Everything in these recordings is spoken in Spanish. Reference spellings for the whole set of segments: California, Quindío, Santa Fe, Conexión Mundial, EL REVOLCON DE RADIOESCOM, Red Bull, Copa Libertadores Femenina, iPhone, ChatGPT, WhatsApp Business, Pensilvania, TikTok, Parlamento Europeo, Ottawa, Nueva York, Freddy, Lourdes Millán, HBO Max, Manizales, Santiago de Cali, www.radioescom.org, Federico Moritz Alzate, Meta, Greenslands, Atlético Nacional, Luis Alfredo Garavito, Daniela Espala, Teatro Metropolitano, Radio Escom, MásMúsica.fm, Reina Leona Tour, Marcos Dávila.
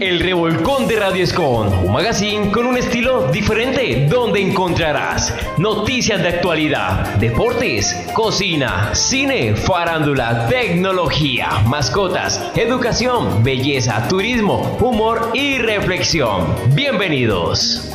El Revolcón de Radioescom, un magazine con un estilo diferente donde encontrarás noticias de actualidad, deportes, cocina, cine, farándula, tecnología, mascotas, educación, belleza, turismo, humor y reflexión. ¡Bienvenidos!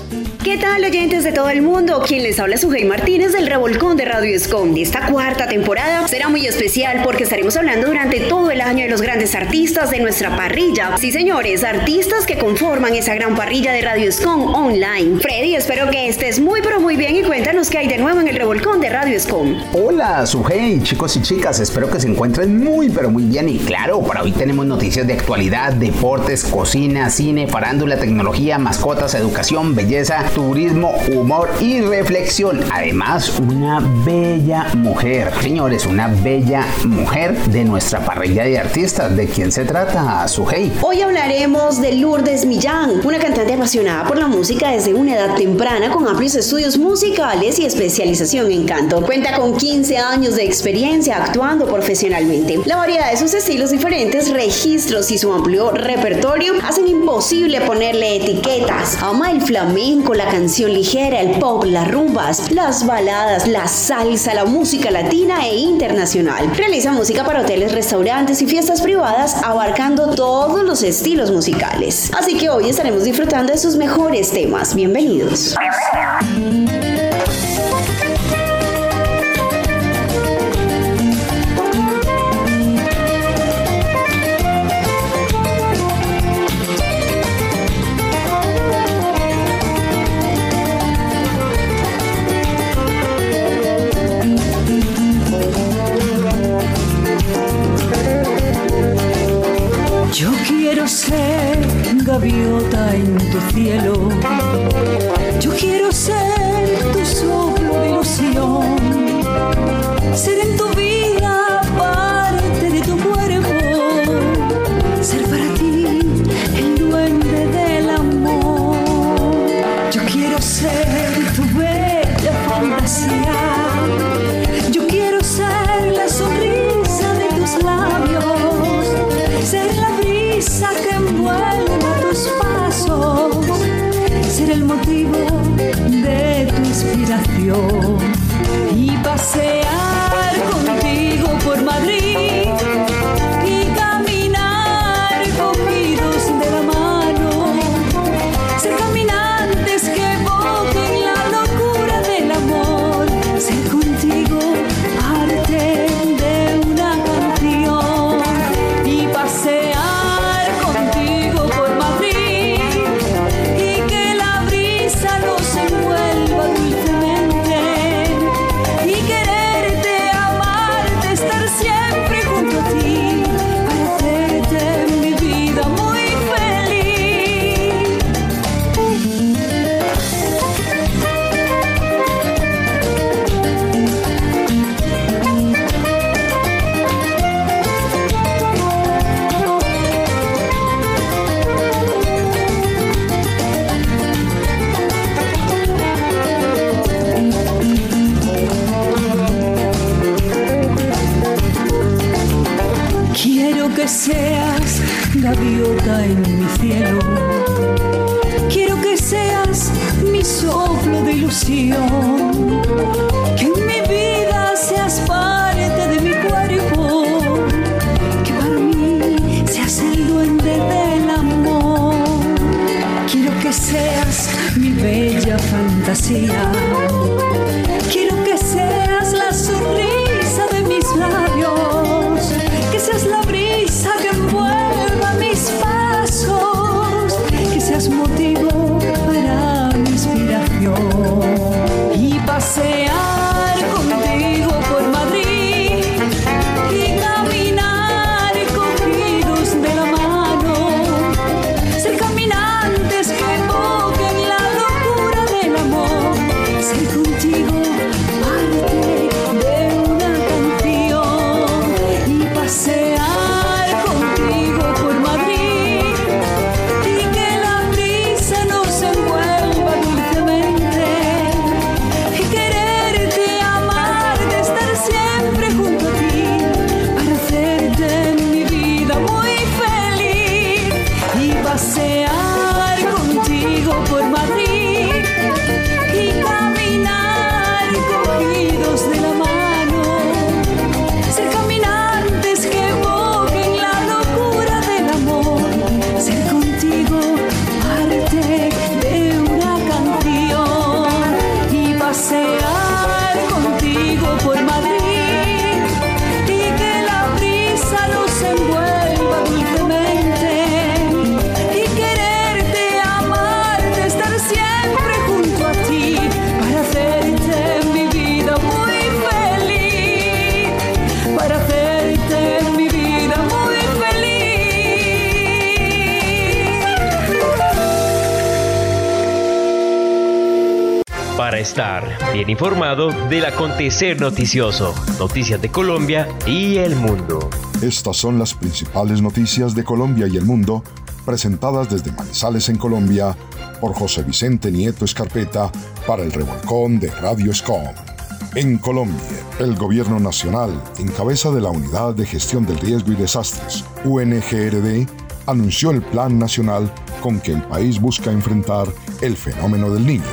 ¿Qué tal, oyentes de todo el mundo? Quien les habla es Sugey Martínez del Revolcón de Radioescom. Esta cuarta temporada será muy especial porque estaremos hablando durante todo el año de los grandes artistas de nuestra parrilla. Sí, señores, artistas que conforman esa gran parrilla de Radioescom Online. Freddy, espero que estés muy pero muy bien y cuéntanos qué hay de nuevo en el Revolcón de Radioescom. Hola, Sugey, chicos y chicas, espero que se encuentren muy pero muy bien y claro, para hoy tenemos noticias de actualidad, deportes, cocina, cine, farándula, tecnología, mascotas, educación, belleza, turismo, humor y reflexión. Además, una bella mujer. Señores, una bella mujer de nuestra parrilla de artistas. ¿De quién se trata, Sugey? Hoy hablaremos de Lourdes Millán, una cantante apasionada por la música desde una edad temprana, con amplios estudios musicales y especialización en canto. Cuenta con 15 años de experiencia actuando profesionalmente. La variedad de sus estilos diferentes, registros y su amplio repertorio hacen imposible ponerle etiquetas. Ama el flamenco, la canción ligera, el pop, las rumbas, las baladas, la salsa, la música latina e internacional. Realiza música para hoteles, restaurantes y fiestas privadas, abarcando todos los estilos musicales. Así que hoy estaremos disfrutando de sus mejores temas. Bienvenidos. Gaviota en tu cielo, yo quiero ser tu soplo de ilusión, ser en tu vida parte de tu cuerpo, ser para ti el duende del amor. Yo quiero ser tu bella fantasía, yo quiero ser la sonrisa de tus labios, ser la brisa que envuelve pasos, ser el motivo de tu inspiración y pasear contigo por Madrid y caminar cogidos de la mano, ser caminantes que evoquen la locura del amor, ser contigo arte de una canción y pasear. Seas gaviota en mi cielo, quiero que seas mi soplo de ilusión, que en mi vida seas parte de mi cuerpo, que para mí seas el duende del amor. Quiero que seas mi bella fantasía, quiero que seas la sonrisa de mis labios, que seas la brisa que envuelva mis pasos, que seas motivo para mi inspiración y pasear contigo por Madrid y caminar cogidos de la mano, ser caminantes que evoquen la locura del amor, ser para estar bien informado del acontecer noticioso, noticias de Colombia y el mundo. Estas son las principales noticias de Colombia y el mundo, presentadas desde Manizales en Colombia, por José Vicente Nieto Escarpeta para el Revolcón de Radio Escom. En Colombia, el Gobierno Nacional, en cabeza de la Unidad de Gestión del Riesgo y Desastres, UNGRD, anunció el Plan Nacional con que el país busca enfrentar el fenómeno del Niño,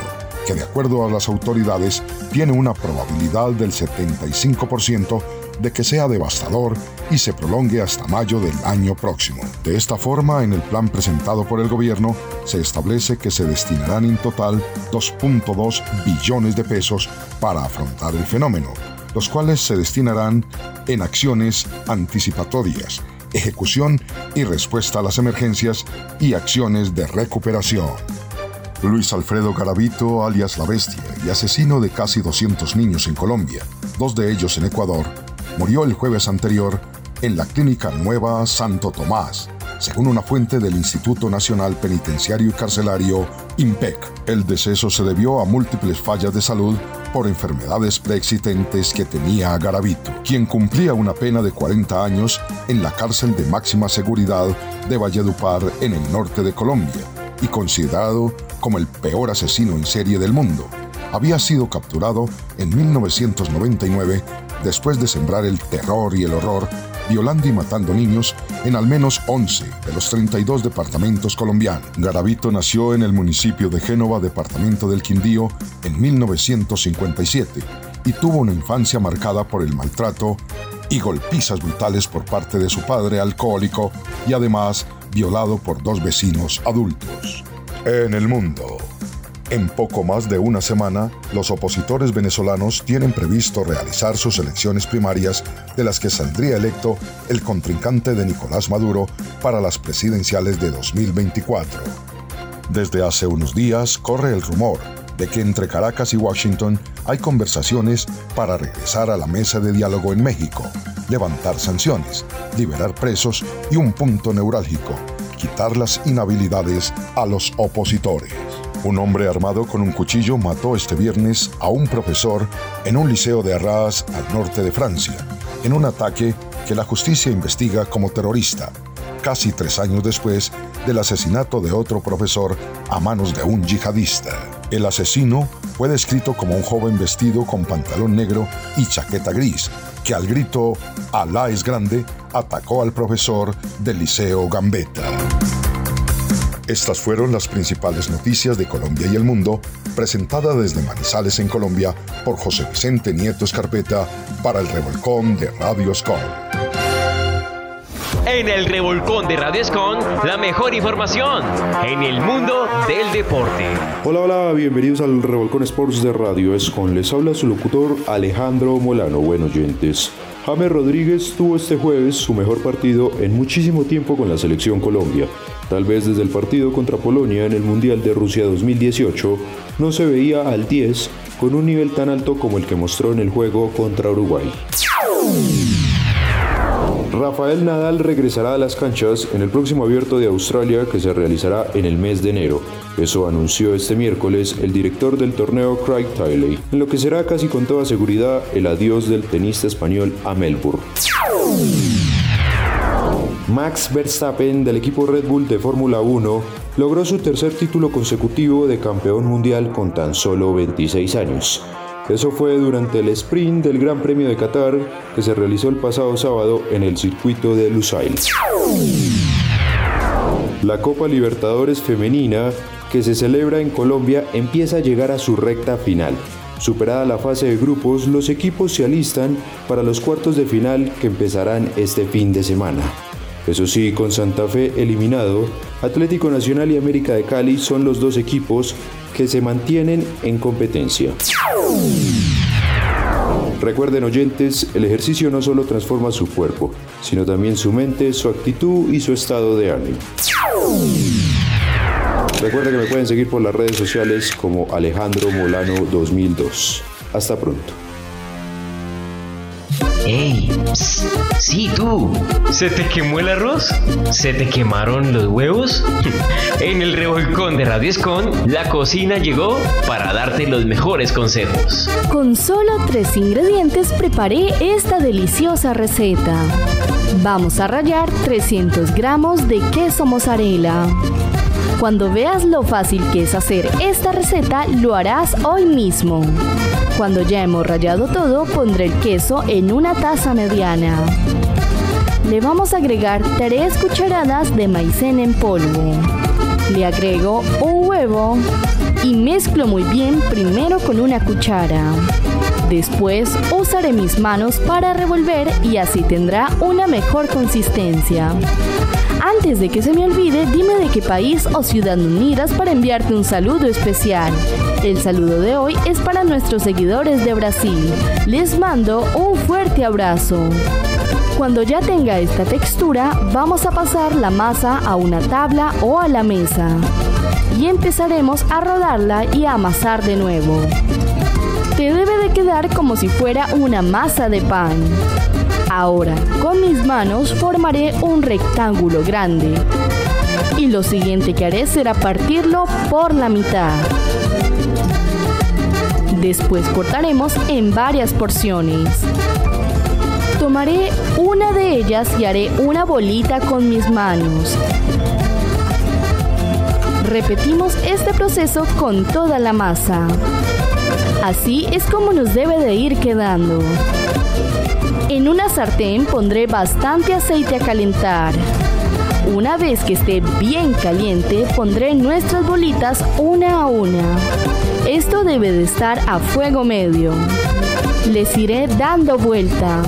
que de acuerdo a las autoridades tiene una probabilidad del 75% de que sea devastador y se prolongue hasta mayo del año próximo. De esta forma, en el plan presentado por el gobierno, se establece que se destinarán en total 2.2 billones de pesos para afrontar el fenómeno, los cuales se destinarán en acciones anticipatorias, ejecución y respuesta a las emergencias y acciones de recuperación. Luis Alfredo Garavito, alias La Bestia y asesino de casi 200 niños en Colombia, 2 de ellos en Ecuador, murió el jueves anterior en la Clínica Nueva Santo Tomás, según una fuente del Instituto Nacional Penitenciario y Carcelario, INPEC. El deceso se debió a múltiples fallas de salud por enfermedades preexistentes que tenía Garavito, quien cumplía una pena de 40 años en la cárcel de máxima seguridad de Valledupar, en el norte de Colombia, y considerado como el peor asesino en serie del mundo. Había sido capturado en 1999 después de sembrar el terror y el horror, violando y matando niños en al menos 11 de los 32 departamentos colombianos. Garavito nació en el municipio de Génova, departamento del Quindío, en 1957 y tuvo una infancia marcada por el maltrato y golpizas brutales por parte de su padre, alcohólico, y además violado por dos vecinos adultos. En el mundo, en poco más de una semana, los opositores venezolanos tienen previsto realizar sus elecciones primarias, de las que saldría electo el contrincante de Nicolás Maduro para las presidenciales de 2024. Desde hace unos días corre el rumor de que entre Caracas y Washington hay conversaciones para regresar a la mesa de diálogo en México, levantar sanciones, liberar presos y un punto neurálgico, quitar las inhabilidades a los opositores. Un hombre armado con un cuchillo mató este viernes a un profesor en un liceo de Arras, al norte de Francia, en un ataque que la justicia investiga como terrorista, casi 3 años después del asesinato de otro profesor a manos de un yihadista. El asesino fue descrito como un joven vestido con pantalón negro y chaqueta gris, que al grito "Alá es grande" atacó al profesor del liceo Gambetta. Estas fueron las principales noticias de Colombia y el mundo, presentada desde Manizales en Colombia por José Vicente Nieto Escarpeta para el Revolcón de Radio Escom. En el Revolcón de Radio Escom, la mejor información en el mundo del deporte. Hola, hola, bienvenidos al Revolcón Sports de Radio Escom. Les habla su locutor Alejandro Molano. Bueno, oyentes, James Rodríguez tuvo este jueves su mejor partido en muchísimo tiempo con la selección Colombia. Tal vez desde el partido contra Polonia en el Mundial de Rusia 2018 no se veía al 10 con un nivel tan alto como el que mostró en el juego contra Uruguay. Rafael Nadal regresará a las canchas en el próximo Abierto de Australia, que se realizará en el mes de enero. Eso anunció este miércoles el director del torneo, Craig Tiley, en lo que será casi con toda seguridad el adiós del tenista español a Melbourne. Max Verstappen, del equipo Red Bull de Fórmula 1, logró su tercer título consecutivo de campeón mundial con tan solo 26 años. Eso fue durante el sprint del Gran Premio de Qatar, que se realizó el pasado sábado en el circuito de Lusail. La Copa Libertadores Femenina, que se celebra en Colombia, empieza a llegar a su recta final. Superada la fase de grupos, los equipos se alistan para los cuartos de final, que empezarán este fin de semana. Eso sí, con Santa Fe eliminado, Atlético Nacional y América de Cali son los dos equipos que se mantienen en competencia. Recuerden, oyentes, el ejercicio no solo transforma su cuerpo, sino también su mente, su actitud y su estado de ánimo. Recuerden que me pueden seguir por las redes sociales como Alejandro Molano 2002. Hasta pronto. ¡Ey! ¡Sí, tú! ¿Se te quemó el arroz? ¿Se te quemaron los huevos? En el Revolcón de Radio Escom, la cocina llegó para darte los mejores consejos. Con solo 3 ingredientes preparé esta deliciosa receta. Vamos a rallar 300 gramos de queso mozzarella. Cuando veas lo fácil que es hacer esta receta, lo harás hoy mismo. Cuando ya hemos rallado todo, pondré el queso en una taza mediana. Le vamos a agregar 3 cucharadas de maicena en polvo. Le agrego un huevo y mezclo muy bien primero con una cuchara. Después usaré mis manos para revolver y así tendrá una mejor consistencia. Antes de que se me olvide, dime de qué país o ciudad nos miras para enviarte un saludo especial. El saludo de hoy es para nuestros seguidores de Brasil. Les mando un fuerte abrazo. Cuando ya tenga esta textura, vamos a pasar la masa a una tabla o a la mesa. Y empezaremos a rodarla y a amasar de nuevo. Te debe de quedar como si fuera una masa de pan. Ahora, con mis manos formaré un rectángulo grande. Y lo siguiente que haré será partirlo por la mitad. Después cortaremos en varias porciones. Tomaré una de ellas y haré una bolita con mis manos. Repetimos este proceso con toda la masa. Así es como nos debe de ir quedando. En una sartén pondré bastante aceite a calentar. Una vez que esté bien caliente, pondré nuestras bolitas una a una. Esto debe de estar a fuego medio. Les iré dando vuelta.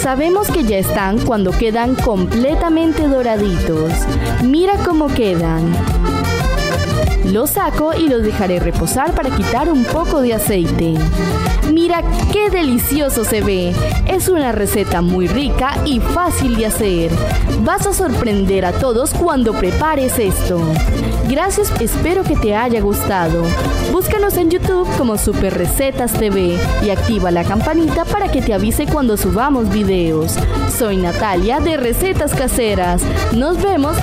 Sabemos que ya están cuando quedan completamente doraditos. Mira cómo quedan. Los saco y los dejaré reposar para quitar un poco de aceite. Mira qué delicioso se ve. Es una receta muy rica y fácil de hacer. Vas a sorprender a todos cuando prepares esto. Gracias, espero que te haya gustado. Búscanos en YouTube como Super Recetas TV y activa la campanita para que te avise cuando subamos videos. Soy Natalia de Recetas Caseras. Nos vemos.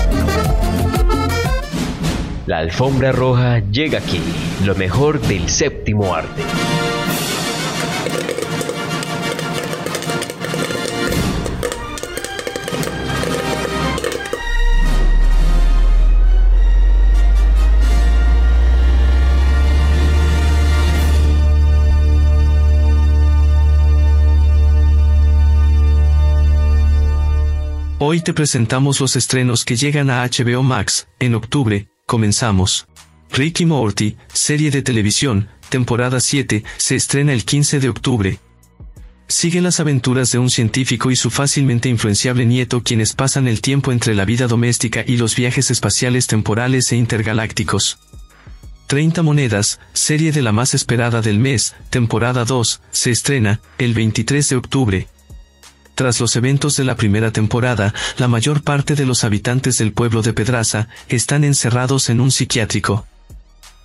La alfombra roja llega aquí, lo mejor del séptimo arte. Hoy te presentamos los estrenos que llegan a HBO Max. En octubre, comenzamos. Ricky Morty, serie de televisión, temporada 7, se estrena el 15 de octubre. Siguen las aventuras de un científico y su fácilmente influenciable nieto, quienes pasan el tiempo entre la vida doméstica y los viajes espaciales, temporales e intergalácticos. 30 monedas, serie de la más esperada del mes, temporada 2, se estrena el 23 de octubre. Tras los eventos de la primera temporada, la mayor parte de los habitantes del pueblo de Pedraza están encerrados en un psiquiátrico.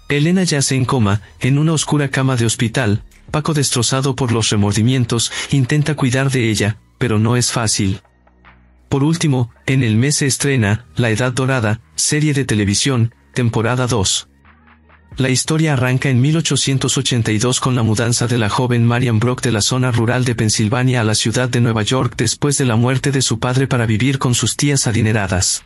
Elena yace en coma, en una oscura cama de hospital. Paco, destrozado por los remordimientos, intenta cuidar de ella, pero no es fácil. Por último, en el mes se estrena La Edad Dorada, serie de televisión, temporada 2. La historia arranca en 1882 con la mudanza de la joven Marian Brock de la zona rural de Pensilvania a la ciudad de Nueva York después de la muerte de su padre para vivir con sus tías adineradas.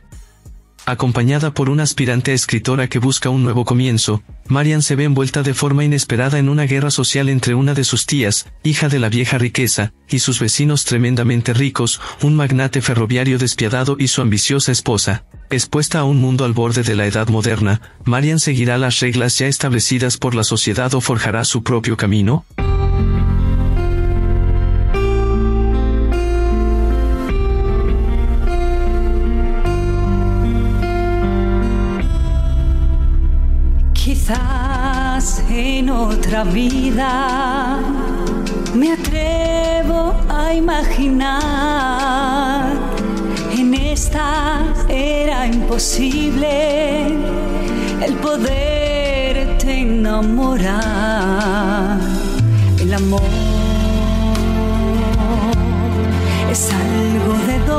Acompañada por una aspirante escritora que busca un nuevo comienzo, Marian se ve envuelta de forma inesperada en una guerra social entre una de sus tías, hija de la vieja riqueza, y sus vecinos tremendamente ricos, un magnate ferroviario despiadado y su ambiciosa esposa. Expuesta a un mundo al borde de la edad moderna, ¿Marian seguirá las reglas ya establecidas por la sociedad o forjará su propio camino? Quizás en otra vida me atrevo a imaginar. En esta era imposible el poderte enamorar. El amor es algo de dos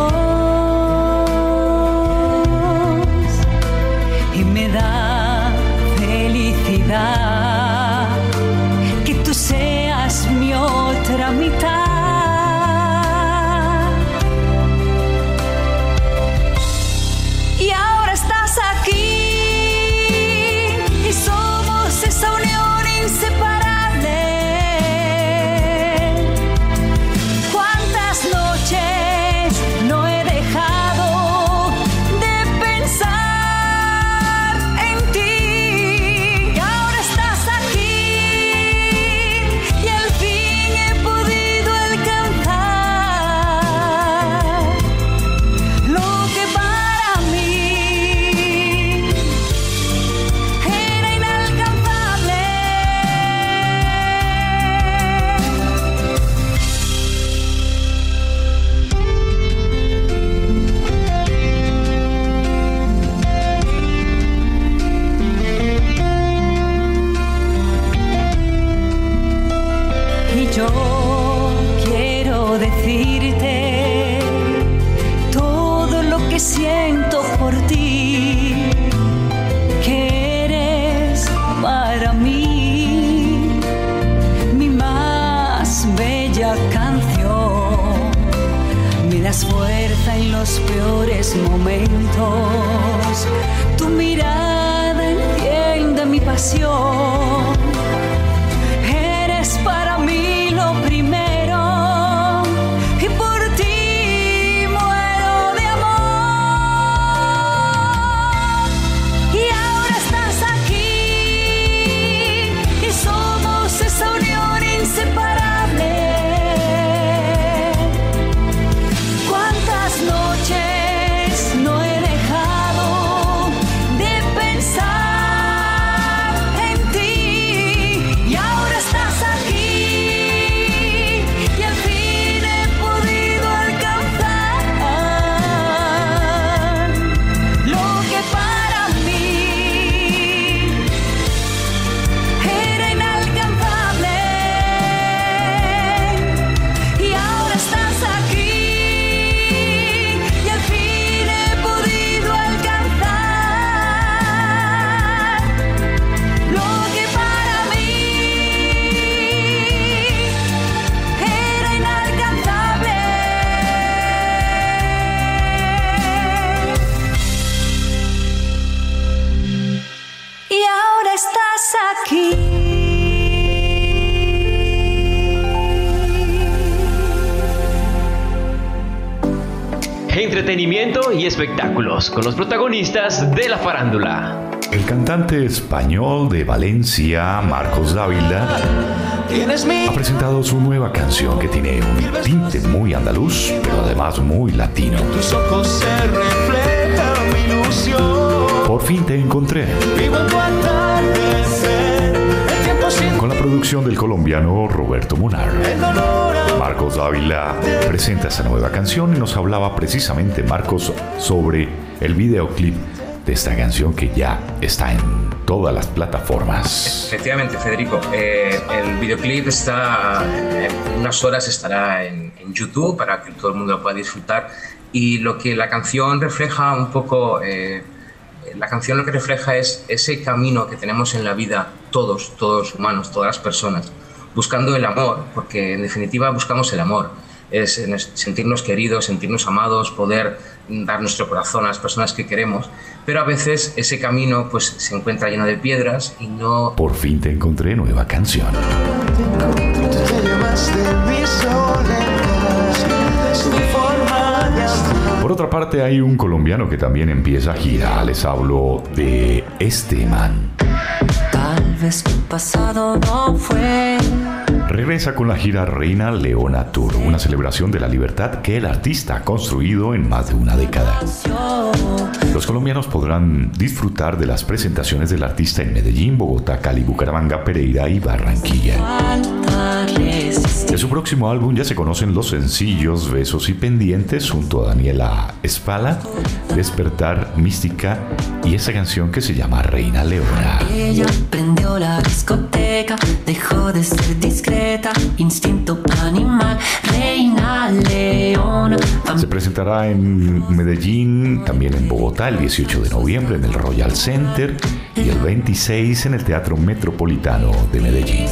da felicidad que tú seas mi otra mitad. Y ahora estás aquí y somos esa unión inseparable. ¿Cuántas noches no he dejado de pensar en ti? Y ahora estás aquí y al fin he podido alcanzar lo que para mí era inalcanzable. Y yo quiero decirte todo lo que siento por ti, que eres para mí mi más bella canción. Me das fuerza en los peores momentos, tu mirada enciende mi pasión. Eres para mí lo primero y por ti muero de amor. Y ahora estás aquí y somos esa unión inseparable. ¿Cuántas noches no he dejado de pensar en ti? Y ahora estás aquí y al fin he podido alcanzar lo que para mí era inalcanzable. Y ahora estás aquí y al fin he podido alcanzar lo que para mí era inalcanzable. Y ahora estás aquí. Entretenimiento y espectáculos con los protagonistas de la farándula. El cantante español de Valencia, Marcos Dávila, ha presentado su nueva canción que tiene un tinte muy andaluz, pero además muy latino. Tus ojos se reflejan mi ilusión. Por fin te encontré. Vivo en tu atardecer, el tiempo sin ti. Con la producción del colombiano Roberto Munar. El dolor a Marcos Dávila presenta esa nueva canción y nos hablaba precisamente Marcos sobre el videoclip de esta canción que ya está en todas las plataformas. Efectivamente, Federico, el videoclip está en unas horas, estará en YouTube para que todo el mundo lo pueda disfrutar, y lo que la canción refleja un poco, la canción lo que refleja es ese camino que tenemos en la vida todos humanos, todas las personas, buscando el amor, porque en definitiva buscamos el amor, es sentirnos queridos, sentirnos amados, poder dar nuestro corazón a las personas que queremos, pero a veces ese camino pues se encuentra lleno de piedras y no... Por fin te encontré, nueva canción. Por otra parte, hay un colombiano que también empieza gira, les hablo de este man. Tal vez tu pasado no fue. Regresa con la gira Reina Leona Tour, una celebración de la libertad que el artista ha construido en más de una década. Los colombianos podrán disfrutar de las presentaciones del artista en Medellín, Bogotá, Cali, Bucaramanga, Pereira y Barranquilla. De su próximo álbum ya se conocen los sencillos Besos y Pendientes junto a Daniela Espala, Despertar, Mística y esa canción que se llama Reina Leona. Ella prendió la discoteca, dejó de ser discreta, instinto animal, Reina Leona. Se presentará en Medellín, también en Bogotá, Bogotá, el 18 de noviembre en el Royal Center y el 26 en el Teatro Metropolitano de Medellín.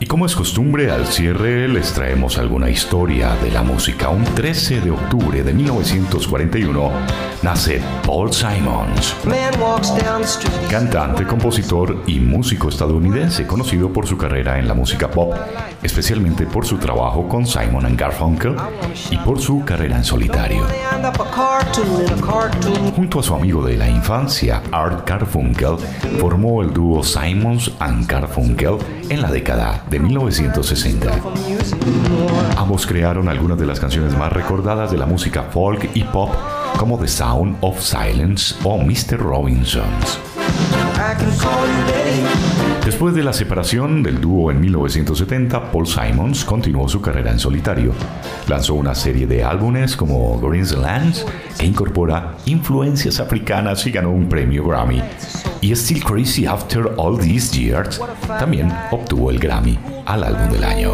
Y como es costumbre, al cierre les traemos alguna historia de la música. Un 13 de octubre de 1941 nace Paul Simons, cantante, compositor y músico estadounidense, conocido por su carrera en la música pop, especialmente por su trabajo con Simon & Garfunkel y por su carrera en solitario. Junto a su amigo de la infancia, Art Garfunkel, formó el dúo Simons & Garfunkel en la década de 1960. Ambos crearon algunas de las canciones más recordadas de la música folk y pop, como The Sound of Silence o Mr. Robinson's. Después de la separación del dúo en 1970, Paul Simons continuó su carrera en solitario. Lanzó una serie de álbumes como Greenslands, que incorpora influencias africanas y ganó un premio Grammy. Y Still Crazy After All These Years también obtuvo el Grammy al álbum del año.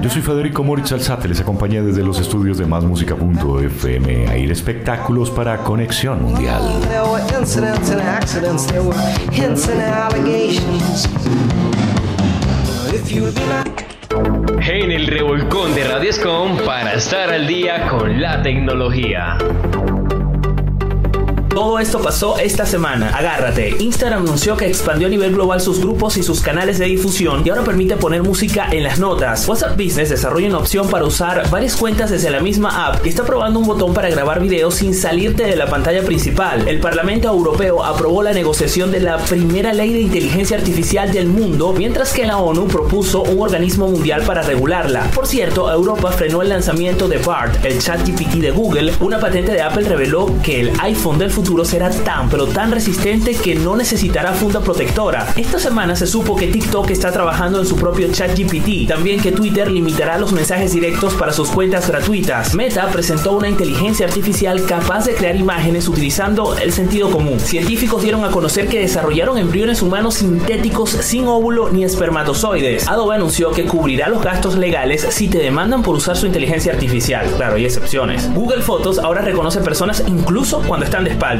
Yo soy Federico Moritz Alzate, les acompañé desde los estudios de MásMúsica.fm a ir espectáculos para Conexión Mundial. En el revolcón de Radio Escom para estar al día con la tecnología. Todo esto pasó esta semana. Agárrate. Instagram anunció que expandió a nivel global sus grupos y sus canales de difusión y ahora permite poner música en las notas. WhatsApp Business desarrolla una opción para usar varias cuentas desde la misma app que está probando un botón para grabar videos sin salirte de la pantalla principal. El Parlamento Europeo aprobó la negociación de la primera ley de inteligencia artificial del mundo, mientras que la ONU propuso un organismo mundial para regularla. Por cierto, Europa frenó el lanzamiento de BART, el ChatGPT de Google. Una patente de Apple reveló que el iPhone del futuro será tan pero tan resistente que no necesitará funda protectora. Esta semana se supo que TikTok está trabajando en su propio ChatGPT, también que Twitter limitará los mensajes directos para sus cuentas gratuitas. Meta presentó una inteligencia artificial capaz de crear imágenes utilizando el sentido común. Científicos dieron a conocer que desarrollaron embriones humanos sintéticos sin óvulo ni espermatozoides. Adobe anunció que cubrirá los gastos legales si te demandan por usar su inteligencia artificial. Claro, hay excepciones. Google Fotos ahora reconoce personas incluso cuando están de espaldas.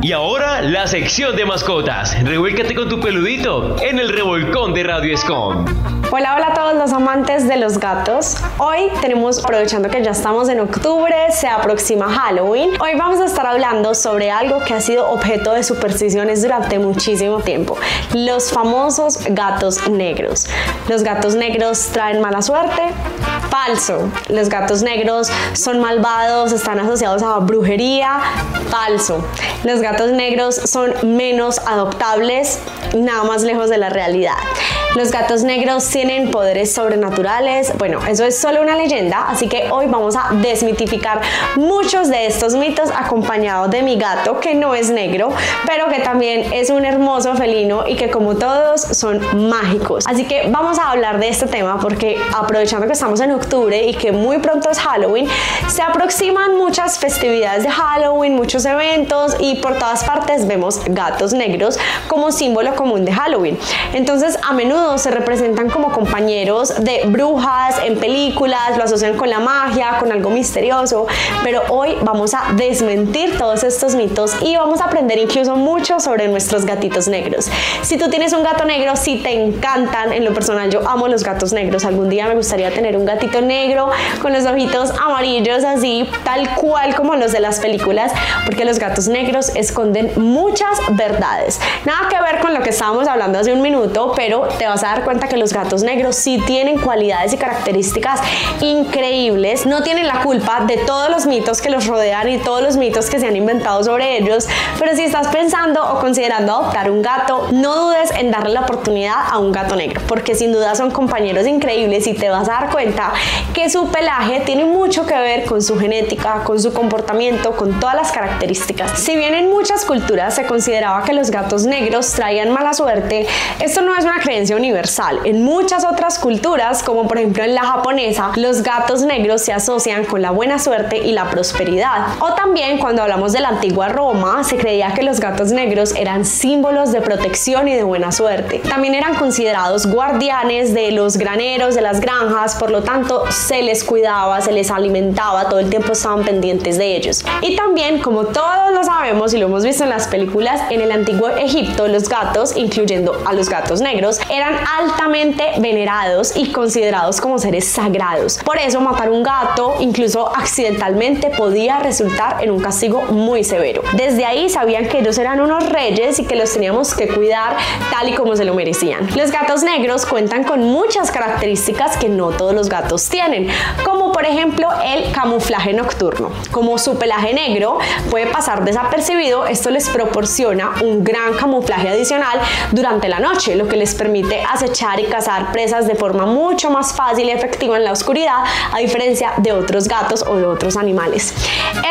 Y ahora la sección de mascotas. Revuélcate con tu peludito en el revolcón de Radio Escom. Hola, hola a todos los amantes de los gatos. Hoy tenemos, aprovechando que ya estamos en octubre, se aproxima Halloween. Hoy vamos a estar hablando sobre algo que ha sido objeto de supersticiones durante muchísimo tiempo: los famosos gatos negros. Los gatos negros traen mala suerte. Falso. Los gatos negros son malvados, están asociados a brujería. Falso. Los gatos negros son menos adoptables, nada más lejos de la realidad. Los gatos negros tienen poderes sobrenaturales. Bueno, eso es solo una leyenda, así que hoy vamos a desmitificar muchos de estos mitos acompañados de mi gato, que no es negro, pero que también es un hermoso felino y que, como todos, son mágicos. Así que vamos a hablar de este tema porque, aprovechando que estamos en octubre y que muy pronto es Halloween, se aproximan muchas festividades de Halloween, muchos eventos, y por todas partes vemos gatos negros como símbolo común de Halloween. Entonces, a menudo se representan como compañeros de brujas en películas, lo asocian con la magia, con algo misterioso, pero hoy vamos a desmentir todos estos mitos y vamos a aprender incluso mucho sobre nuestros gatitos negros. Si tú tienes un gato negro, si te encantan, en lo personal yo amo los gatos negros, algún día me gustaría tener un gatito negro con los ojitos amarillos así, tal cual como los de las películas, porque los gatos negros esconden muchas verdades. Nada que ver con lo que estábamos hablando hace un minuto, pero te vas a dar cuenta que los gatos negros sí tienen cualidades y características increíbles. No tienen la culpa de todos los mitos que los rodean y todos los mitos que se han inventado sobre ellos, pero si estás pensando o considerando adoptar un gato, no dudes en darle la oportunidad a un gato negro, porque sin duda son compañeros increíbles y te vas a dar cuenta que su pelaje tiene mucho que ver con su genética, con su comportamiento, con todas las características. Si bien en muchas culturas se consideraba que los gatos negros traían mala suerte, esto no es una creencia universal. En muchas muchas otras culturas, como por ejemplo en la japonesa, los gatos negros se asocian con la buena suerte y la prosperidad. O también cuando hablamos de la antigua Roma, se creía que los gatos negros eran símbolos de protección y de buena suerte. También eran considerados guardianes de los graneros, de las granjas, por lo tanto se les cuidaba, se les alimentaba, todo el tiempo estaban pendientes de ellos. Y también, como todos lo sabemos y lo hemos visto en las películas, en el antiguo Egipto los gatos, incluyendo a los gatos negros, eran altamente venerados y considerados como seres sagrados. Por eso matar un gato, incluso accidentalmente, podía resultar en un castigo muy severo. Desde ahí sabían que ellos eran unos reyes y que los teníamos que cuidar tal y como se lo merecían. Los gatos negros cuentan con muchas características que no todos los gatos tienen, como por ejemplo el camuflaje nocturno. Como su pelaje negro puede pasar desapercibido, esto les proporciona un gran camuflaje adicional durante la noche, lo que les permite acechar y cazar presas de forma mucho más fácil y efectiva en la oscuridad, a diferencia de otros gatos o de otros animales.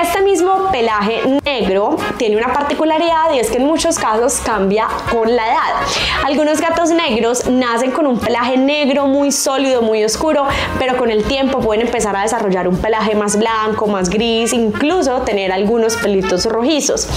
Este mismo pelaje negro tiene una particularidad, y es que en muchos casos cambia con la edad. Algunos gatos negros nacen con un pelaje negro muy sólido, muy oscuro, pero con el tiempo pueden empezar a desarrollar un pelaje más blanco, más gris, incluso tener algunos pelitos rojizos.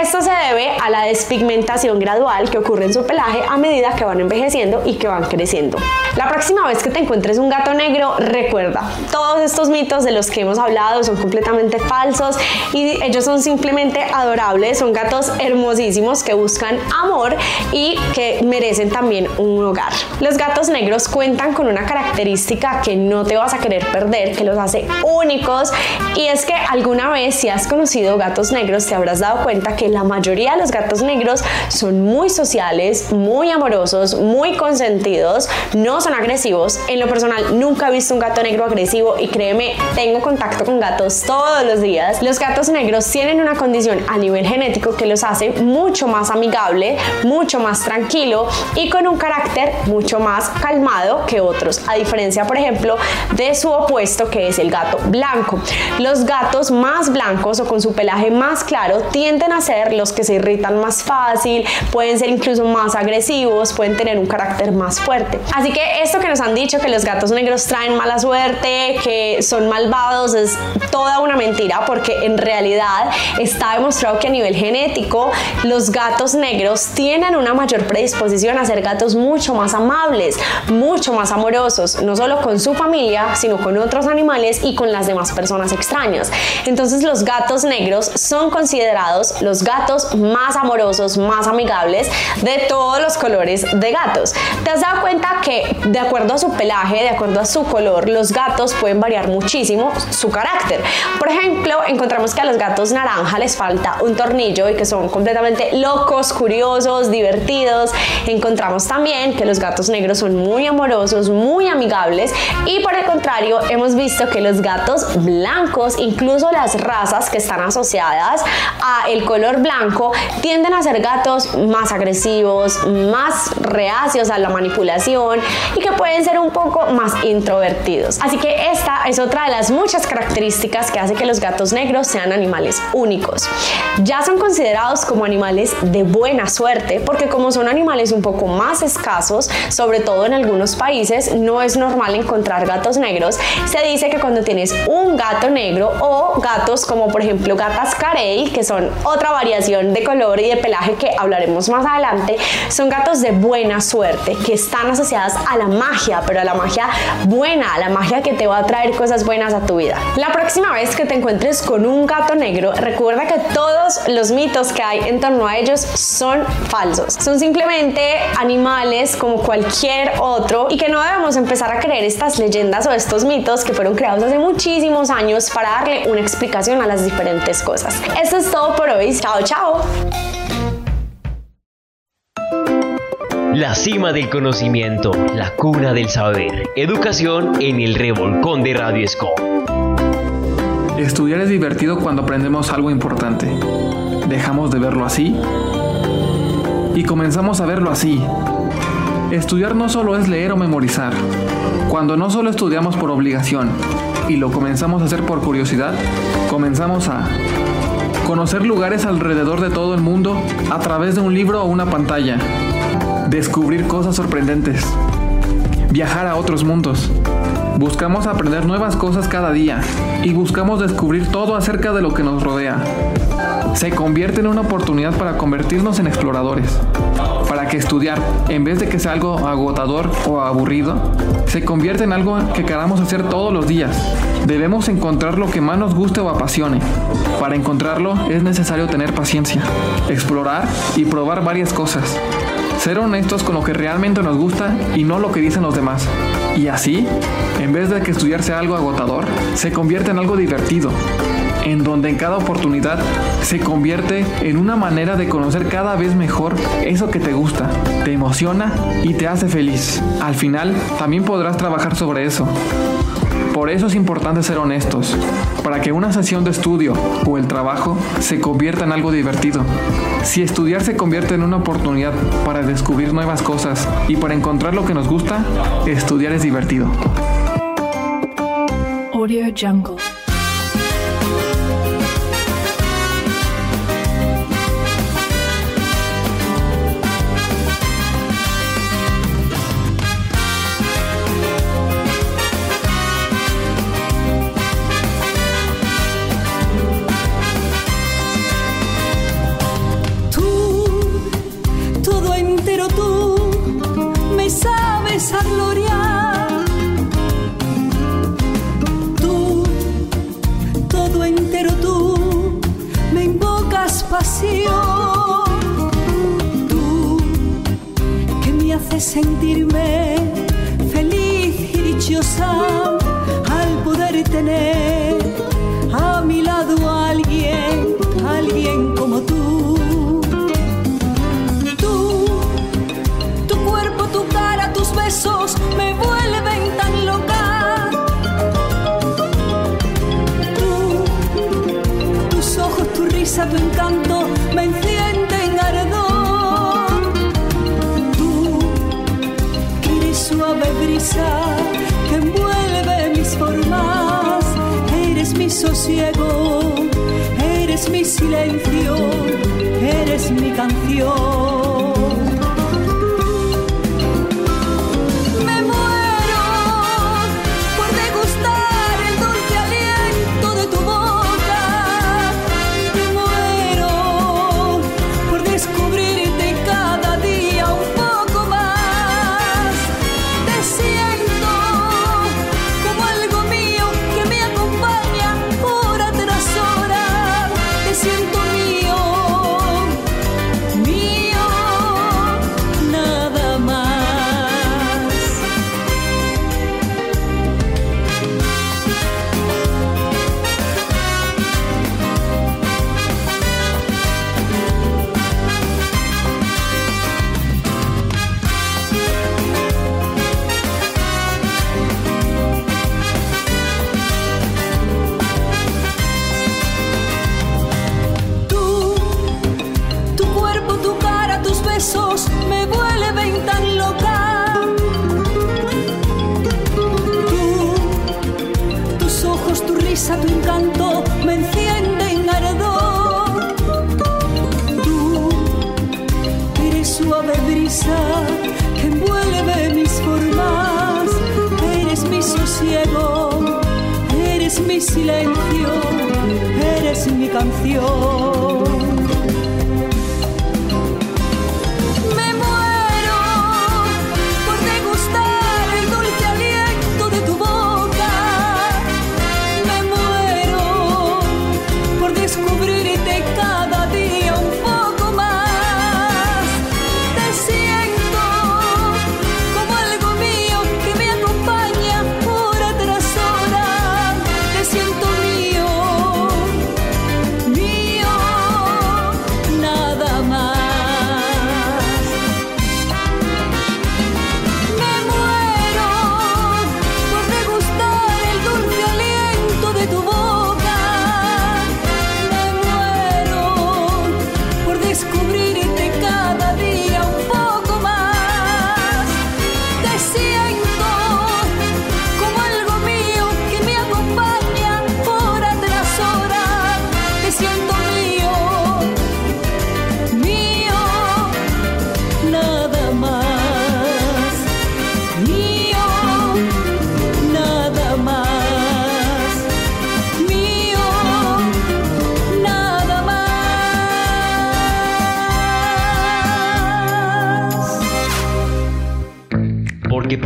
Esto se debe a la despigmentación gradual que ocurre en su pelaje a medida que van envejeciendo y que van creciendo. La próxima vez que te encuentres un gato negro, recuerda, todos estos mitos de los que hemos hablado son completamente falsos y ellos son simplemente adorables, son gatos hermosísimos que buscan amor y que merecen también un hogar. Los gatos negros cuentan con una característica que no te vas a querer perder, que los hace únicos, y es que alguna vez, si has conocido gatos negros, te habrás dado cuenta que la mayoría de los gatos negros son muy sociales, muy amorosos, muy consentidos, no son agresivos. En lo personal nunca he visto un gato negro agresivo y créeme, tengo contacto con gatos todos los días. Los gatos negros tienen una condición a nivel genético que los hace mucho más amigable, mucho más tranquilo y con un carácter mucho más calmado que otros, a diferencia por ejemplo de su opuesto, que es el gato blanco. Los gatos más blancos o con su pelaje más claro tienden a ser los que se irritan más fácil, pueden ser incluso más agresivos, pueden tener un carácter más fuerte. Así que esto que nos han dicho, que los gatos negros traen mala suerte, que son malvados, es toda una mentira, porque en realidad está demostrado que a nivel genético los gatos negros tienen una mayor predisposición a ser gatos mucho más amables, mucho más amorosos, no solo con su familia, sino con otros animales y con las demás personas extrañas. Entonces los gatos negros son considerados los gatos más amorosos, más amigables de todos los colores de gatos. ¿Te has dado cuenta que de acuerdo a su pelaje, de acuerdo a su color, los gatos pueden variar muchísimo su carácter? Por ejemplo, encontramos que a los gatos naranja les falta un tornillo y que son completamente locos, curiosos, divertidos. Encontramos también que los gatos negros son muy amorosos, muy amigables, y por el contrario hemos visto que los gatos blancos, incluso las razas que están asociadas a el color blanco, tienden a ser gatos más agresivos, más reacios a la manipulación y que pueden ser un poco más introvertidos. Así que esta es otra de las muchas características que hace que los gatos negros sean animales únicos. Ya son considerados como animales de buena suerte porque, como son animales un poco más escasos, sobre todo en algunos países, no es normal encontrar gatos negros. Se dice que cuando tienes un gato negro o gatos como por ejemplo gatas carey, que son otra variación de color y de pelaje que hablaremos más adelante, son gatos de buena suerte que están asociadas a la magia, pero a la magia buena, a la magia que te va a traer cosas buenas a tu vida. La próxima vez que te encuentres con un gato negro, recuerda que todos los mitos que hay en torno a ellos son falsos, son simplemente animales como cualquier otro, y que no debemos empezar a creer estas leyendas o estos mitos que fueron creados hace muchísimos años para darle una explicación a las diferentes cosas. Eso es todo por hoy. Chao, chao. La cima del conocimiento, la cuna del saber. Educación en el Revolcón de Radioescom. Estudiar es divertido cuando aprendemos algo importante. Dejamos de verlo así y comenzamos a verlo así. Estudiar no solo es leer o memorizar. Cuando no solo estudiamos por obligación y lo comenzamos a hacer por curiosidad, comenzamos a conocer lugares alrededor de todo el mundo a través de un libro o una pantalla. Descubrir cosas sorprendentes. viajar a otros mundos. Buscamos aprender nuevas cosas cada día y buscamos descubrir todo acerca de lo que nos rodea. Se convierte en una oportunidad para convertirnos en exploradores, para que estudiar, en vez de que sea algo agotador o aburrido, se convierte en algo que queramos hacer todos los días. Debemos encontrar lo que más nos guste o apasione. Para encontrarlo es necesario tener paciencia, explorar y probar varias cosas. Ser honestos con lo que realmente nos gusta y no lo que dicen los demás. Y así, en vez de que estudiar sea algo agotador, se convierte en algo divertido, en donde en cada oportunidad se convierte en una manera de conocer cada vez mejor eso que te gusta, te emociona y te hace feliz. Al final, también podrás trabajar sobre eso. Por eso es importante ser honestos, para que una sesión de estudio o el trabajo se convierta en algo divertido. Si estudiar se convierte en una oportunidad para descubrir nuevas cosas y para encontrar lo que nos gusta, estudiar es divertido. Audio Jungle. Sentirme feliz y dichosa al poder tener a mi lado a alguien, como tú. Tu cuerpo, tu cara, tus besos me vuelven tan loca. Tus ojos, tu risa, tu encanto me encienden ardor. Suave brisa que envuelve mis formas, eres mi sosiego, eres mi silencio, eres mi canción. Me muero por degustar el dulce aliento de tu boca, me muero por descubrirte cada día un poco más. Siento como algo mío que me acompaña hora tras hora. Te siento mío, mío, nada más. Tu cuerpo, tu cara, tus besos me vuelven tan loca. Tus ojos, tu risa, tu encanto me encienden ardor. Tú eres suave brisa que envuelve mis formas, eres mi sosiego, eres mi silencio, eres mi canción. Mío,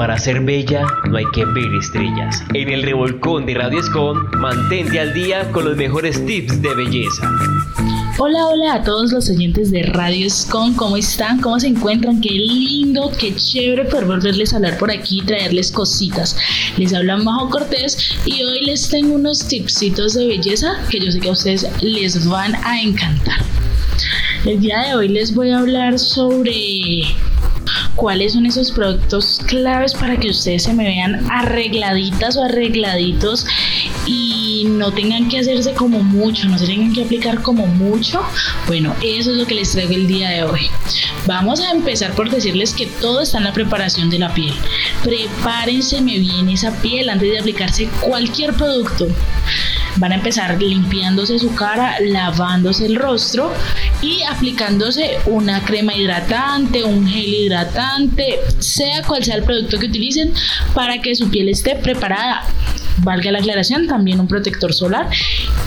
Para ser bella no hay que ver estrellas. En el Revolcón de Radio Escom, mantente al día con los mejores tips de belleza. Hola, hola a todos los oyentes de Radio Escom, ¿cómo están? ¿Cómo se encuentran? Qué lindo, qué chévere poder volverles a hablar por aquí y traerles cositas. Les habla Majo Cortés y hoy les tengo unos tipsitos de belleza que yo sé que a ustedes les van a encantar. El día de hoy les voy a hablar sobre cuáles son esos productos claves para que ustedes se me vean arregladitas o arregladitos y no tengan que hacerse como mucho, no se tengan que aplicar como mucho. Bueno, eso es lo que les traigo el día de hoy. Vamos a empezar por decirles que todo está en la preparación de la piel. Prepárense bien esa piel antes de aplicarse cualquier producto. Van a empezar limpiándose su cara, lavándose el rostro y aplicándose una crema hidratante, un gel hidratante, sea cual sea el producto que utilicen, para que su piel esté preparada. Valga la aclaración, también un protector solar,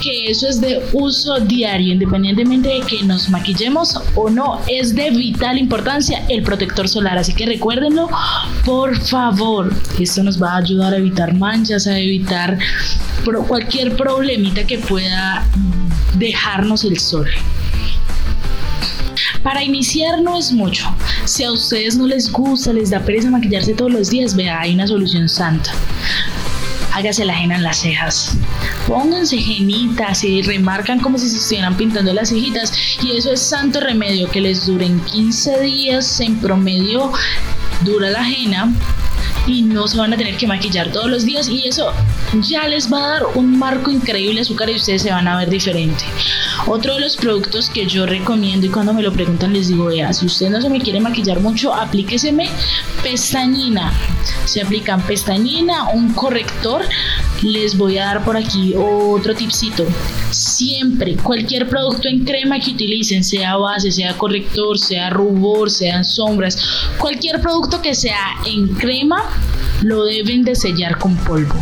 que eso es de uso diario, independientemente de que nos maquillemos o no, es de vital importancia el protector solar, así que recuérdenlo, por favor. Esto nos va a ayudar a evitar manchas, a evitar cualquier problemita que pueda dejarnos el sol. Para iniciar no es mucho. Si a ustedes no les gusta, les da pereza maquillarse todos los días, vea, hay una solución santa. Hágase la henna en las cejas. Pónganse genitas y remarcan como si se estuvieran pintando las cejitas. Y eso es santo remedio, que les duren 15 días en promedio dura la henna. Y no se van a tener que maquillar todos los días, y eso ya les va a dar un marco increíble a su cara y ustedes se van a ver diferente. Otro de los productos que yo recomiendo, y cuando me lo preguntan les digo, vea, si usted no se me quiere maquillar mucho, aplíqueseme pestañina. Se aplican pestañina, un corrector. Les voy a dar por aquí otro tipcito. Siempre, cualquier producto en crema que utilicen, sea base, sea corrector, sea rubor, sean sombras, cualquier producto que sea en crema, lo deben de sellar con polvo.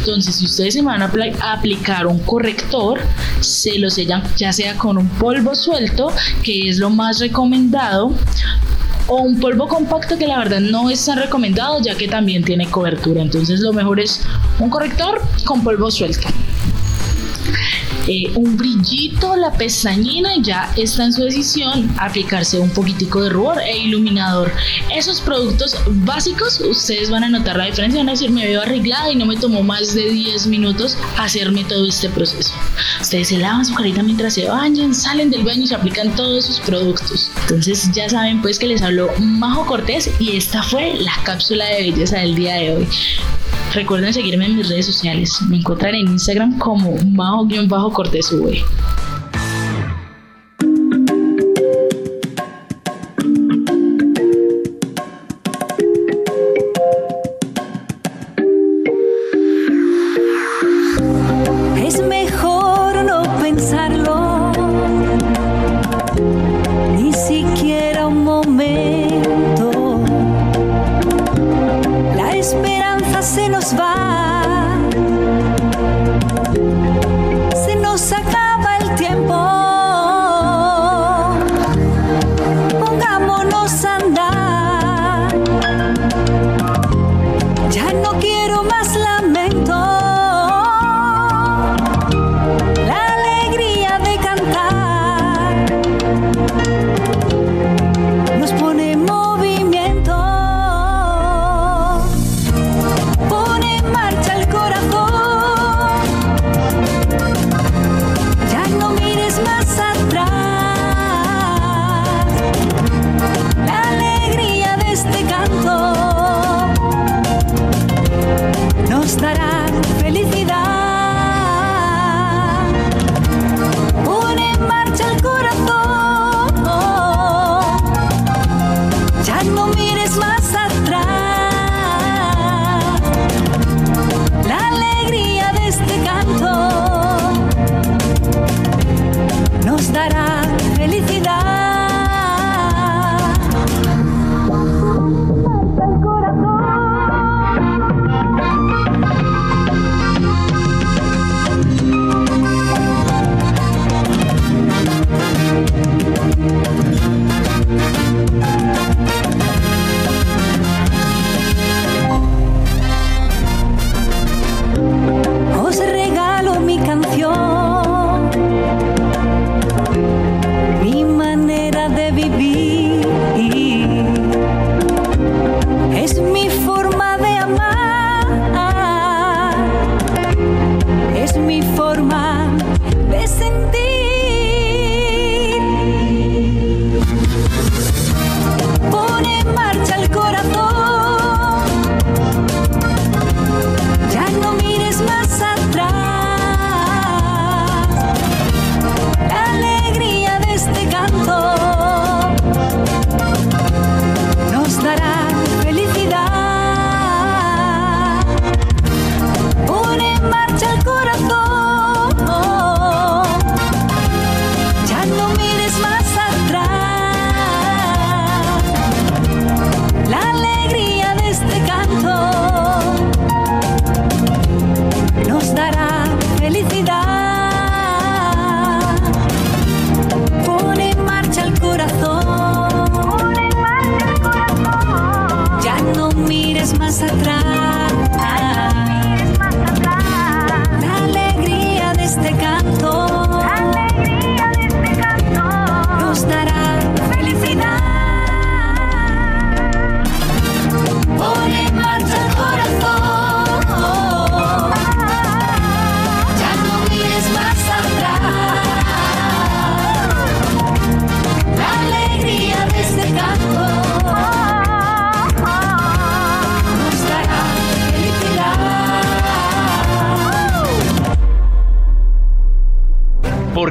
Entonces, si ustedes se van a aplicar un corrector, se lo sellan ya sea con un polvo suelto, que es lo más recomendado, o un polvo compacto, que la verdad no es tan recomendado ya que también tiene cobertura. Entonces lo mejor es un corrector con polvo suelto, un brillito, la pestañina, y ya está en su decisión aplicarse un poquitico de rubor e iluminador. Esos productos básicos ustedes van a notar la diferencia, van a decir, me veo arreglada y no me tomó más de 10 minutos hacerme todo este proceso. Ustedes se lavan su carita mientras se bañan, salen del baño y se aplican todos esos productos. Entonces ya saben pues que les habló Majo Cortés y esta fue la cápsula de belleza del día de hoy. Recuerden seguirme en mis redes sociales, me encuentran en Instagram como majo_cortesv. Se nos acaba el tiempo.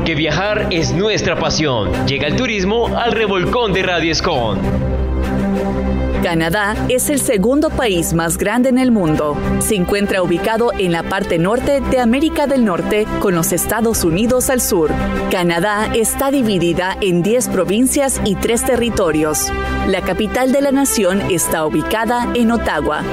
porque viajar es nuestra pasión. Llega el turismo al Revolcón de Radio Escom. Canadá es el segundo país más grande en el mundo. Se encuentra ubicado en la parte norte de América del Norte, con los Estados Unidos al sur. Canadá está dividida en 10 provincias y 3 territorios. La capital de la nación está ubicada en Ottawa.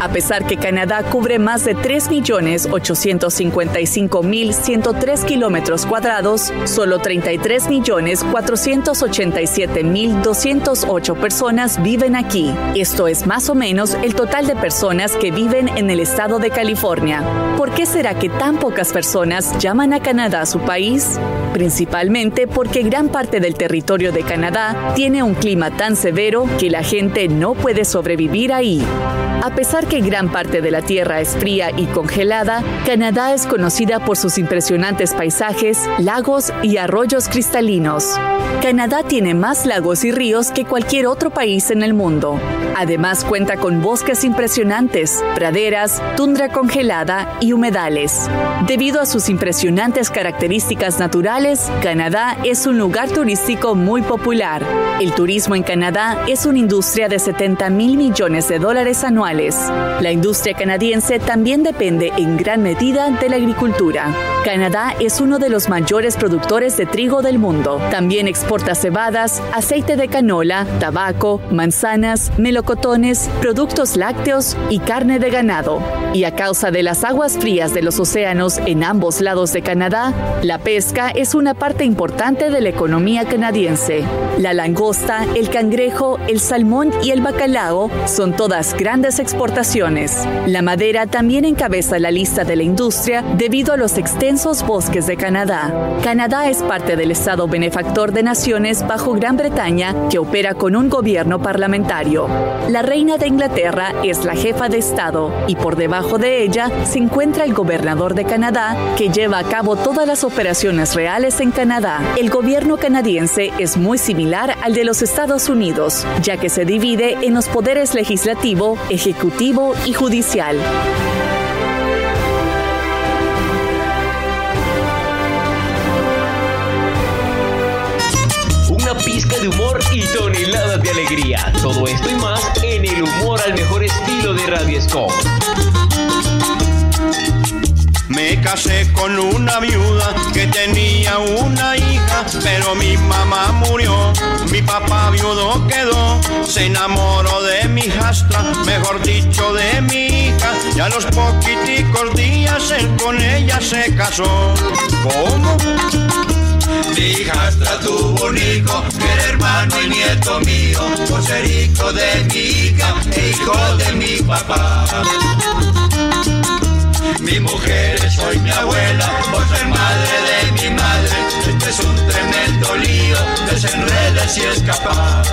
A pesar que Canadá cubre más de 3.855.103 kilómetros cuadrados, solo 33.487.208 personas viven aquí. Esto es más o menos el total de personas que viven en el estado de California. ¿Por qué será que tan pocas personas llaman a Canadá su país? Principalmente porque gran parte del territorio de Canadá tiene un clima tan severo que la gente no puede sobrevivir ahí. A pesar que gran parte de la tierra es fría y congelada, Canadá es conocida por sus impresionantes paisajes, lagos y arroyos cristalinos. Canadá tiene más lagos y ríos que cualquier otro país en el mundo. Además cuenta con bosques impresionantes, praderas, tundra congelada y humedales. Debido a sus impresionantes características naturales, Canadá es un lugar turístico muy popular. El turismo en Canadá es una industria de $70 mil millones anuales. La industria canadiense también depende en gran medida de la agricultura. Canadá es uno de los mayores productores de trigo del mundo. También exporta cebadas, aceite de canola, tabaco, manzanas, melocotones, productos lácteos y carne de ganado. Y a causa de las aguas frías de los océanos en ambos lados de Canadá, la pesca es una parte importante de la economía canadiense. La langosta, el cangrejo, el salmón y el bacalao son todas grandes exportaciones. La madera también encabeza la lista de la industria debido a los extensos bosques de Canadá. Canadá es parte del Estado benefactor de naciones bajo Gran Bretaña, que opera con un gobierno parlamentario. La reina de Inglaterra es la jefa de Estado y por debajo de ella se encuentra el gobernador de Canadá, que lleva a cabo todas las operaciones reales en Canadá. El gobierno canadiense es muy similar al de los Estados Unidos, ya que se divide en los poderes legislativo, ejecutivo y judicial. Una pizca de humor y toneladas de alegría. Todo esto y más en el humor al mejor estilo de Radio Escom. Me casé con una viuda que tenía una hija, pero mi mamá murió, mi papá viudo quedó, se enamoró de mi hijastra, mejor dicho de mi hija, y a los poquiticos días él con ella se casó. ¿Cómo? Mi hijastra tuvo un hijo, que era hermano y nieto mío, por ser hijo de mi hija e hijo de mi papá. Mi mujer es hoy mi abuela, por ser madre de mi madre. Este es un tremendo lío, desenreda si es capaz.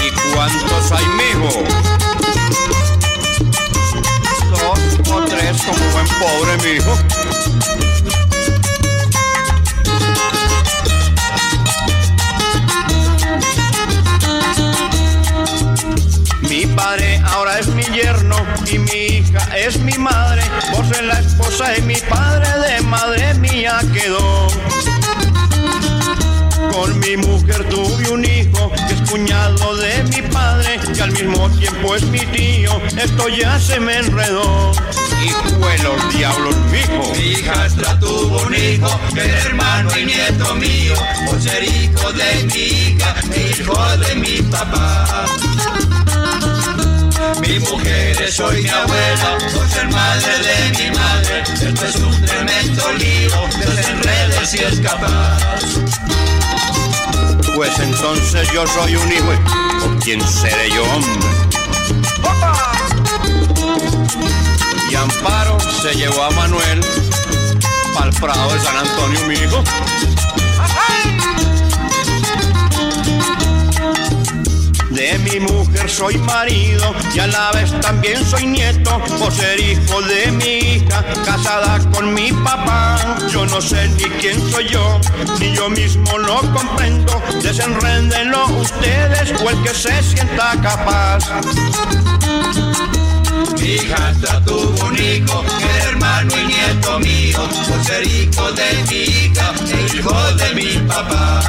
¿Y cuántos hay, mijo? 2 o 3, como buen pobre, mijo. Mi padre ahora es mi yerno y mi hija es mi madre, por ser la esposa de mi padre, de madre mía quedó. Con mi mujer tuve un hijo que es cuñado de mi padre, que al mismo tiempo es mi tío, esto ya se me enredó. Hijo de los diablos, mijo. Mi hijastra tuvo un hijo que es hermano y nieto mío, por ser hijo de mi hija e hijo de mi papá. Mi mujer es hoy mi abuela, por ser madre de mi madre. Esto es un tremendo lío, desenrede si es capaz. Pues entonces yo soy un hijo, ¿por quién seré yo, hombre? ¡Opa! Y Amparo se llevó a Manuel pa'l Prado de San Antonio, mi hijo. De mi mujer soy marido y a la vez también soy nieto, por ser hijo de mi hija, casada con mi papá. Yo no sé ni quién soy yo, ni yo mismo lo comprendo. Desenrédenlo ustedes o el que se sienta capaz. Mi hijastra tuvo un hijo, que era hermano hermano y nieto mío, por ser hijo de mi hija, el hijo de mi papá.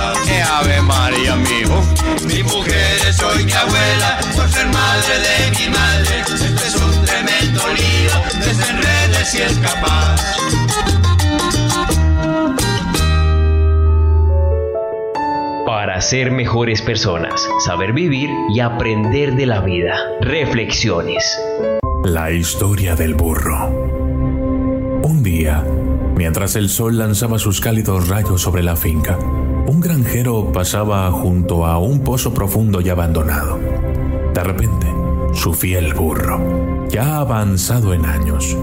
Ave María, mijo. Mi mujer es hoy mi abuela, por ser madre de mi madre. Este es un tremendo lío, desenrede si es capaz. Para ser mejores personas, saber vivir y aprender de la vida. Reflexiones. La historia del burro. Un día, mientras el sol lanzaba sus cálidos rayos sobre la finca, un granjero pasaba junto a un pozo profundo y abandonado. De repente, su fiel burro, ya avanzado en años,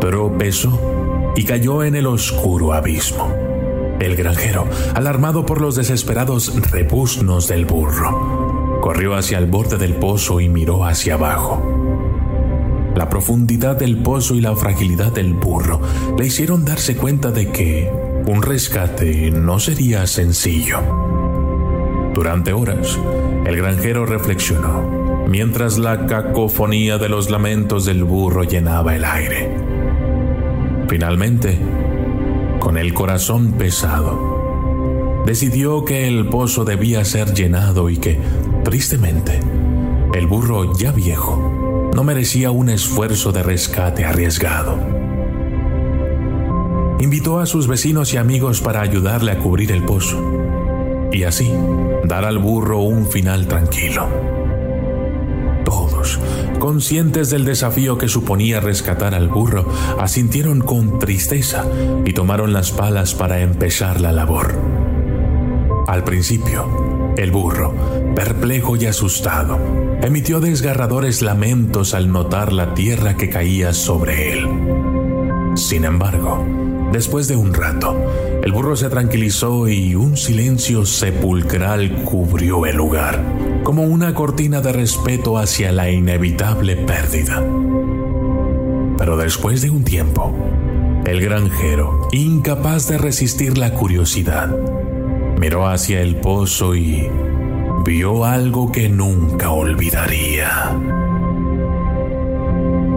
tropezó y cayó en el oscuro abismo. El granjero, alarmado por los desesperados rebuznos del burro, corrió hacia el borde del pozo y miró hacia abajo. La profundidad del pozo y la fragilidad del burro le hicieron darse cuenta de que un rescate no sería sencillo. Durante horas, el granjero reflexionó, mientras la cacofonía de los lamentos del burro llenaba el aire. Finalmente, con el corazón pesado, decidió que el pozo debía ser llenado y que, tristemente, el burro ya viejo no merecía un esfuerzo de rescate arriesgado. Invitó a sus vecinos y amigos para ayudarle a cubrir el pozo y así dar al burro un final tranquilo. Todos, conscientes del desafío que suponía rescatar al burro, asintieron con tristeza y tomaron las palas para empezar la labor. Al principio, el burro, perplejo y asustado, emitió desgarradores lamentos al notar la tierra que caía sobre él. Sin embargo, después de un rato, el burro se tranquilizó y un silencio sepulcral cubrió el lugar, como una cortina de respeto hacia la inevitable pérdida. Pero después de un tiempo, el granjero, incapaz de resistir la curiosidad, miró hacia el pozo y vio algo que nunca olvidaría.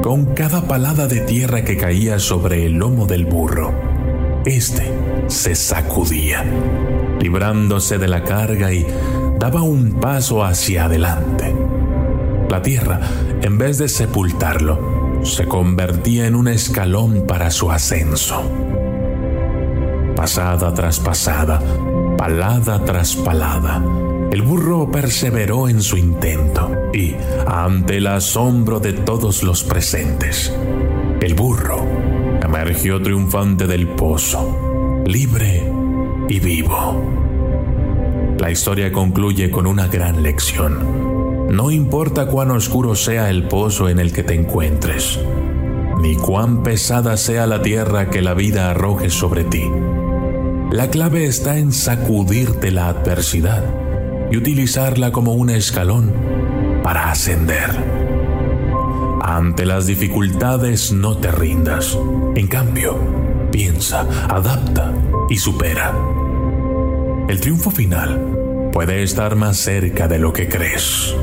Con cada palada de tierra que caía sobre el lomo del burro, este se sacudía, librándose de la carga y daba un paso hacia adelante. La tierra, en vez de sepultarlo, se convertía en un escalón para su ascenso. Pasada tras pasada, palada tras palada, el burro perseveró en su intento y, ante el asombro de todos los presentes, el burro emergió triunfante del pozo, libre y vivo. La historia concluye con una gran lección. No importa cuán oscuro sea el pozo en el que te encuentres, ni cuán pesada sea la tierra que la vida arroje sobre ti, la clave está en sacudirte la adversidad y utilizarla como un escalón para ascender. Ante las dificultades no te rindas. En cambio, piensa, adapta y supera. El triunfo final puede estar más cerca de lo que crees.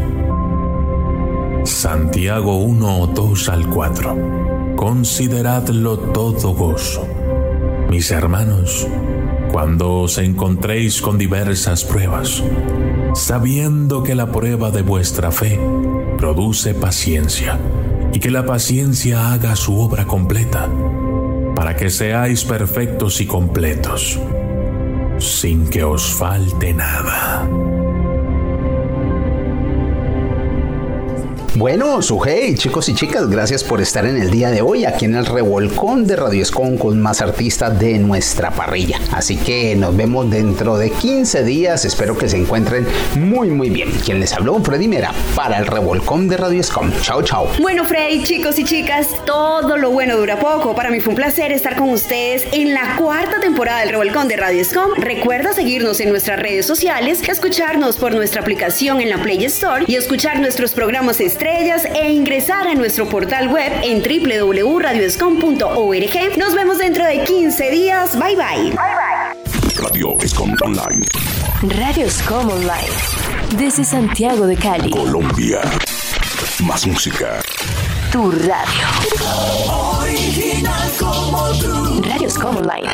Santiago 1:2-4. Consideradlo todo gozo, mis hermanos, cuando os encontréis con diversas pruebas, sabiendo que la prueba de vuestra fe produce paciencia, y que la paciencia haga su obra completa, para que seáis perfectos y completos, sin que os falte nada. Bueno, Sugey, chicos y chicas, gracias por estar en el día de hoy aquí en el Revolcón de Radio Escom con más artistas de nuestra parrilla. Así que nos vemos dentro de 15 días. Espero que se encuentren muy, muy bien. Quien les habló, Freddy Mera, para el Revolcón de Radio Escom. Chao, chao. Bueno, Freddy, chicos y chicas, todo lo bueno dura poco. Para mí fue un placer estar con ustedes en la cuarta temporada del Revolcón de Radio Escom. Recuerda seguirnos en nuestras redes sociales, escucharnos por nuestra aplicación en la Play Store y escuchar nuestros programas e ingresar a nuestro portal web en www.radioescom.org. Nos vemos dentro de 15 días. Bye bye. Bye bye. Radio Escom Online. Radio Escom Online. Desde Santiago de Cali, Colombia. Más música. Tu radio. Original. como tú. Radios Escom Online.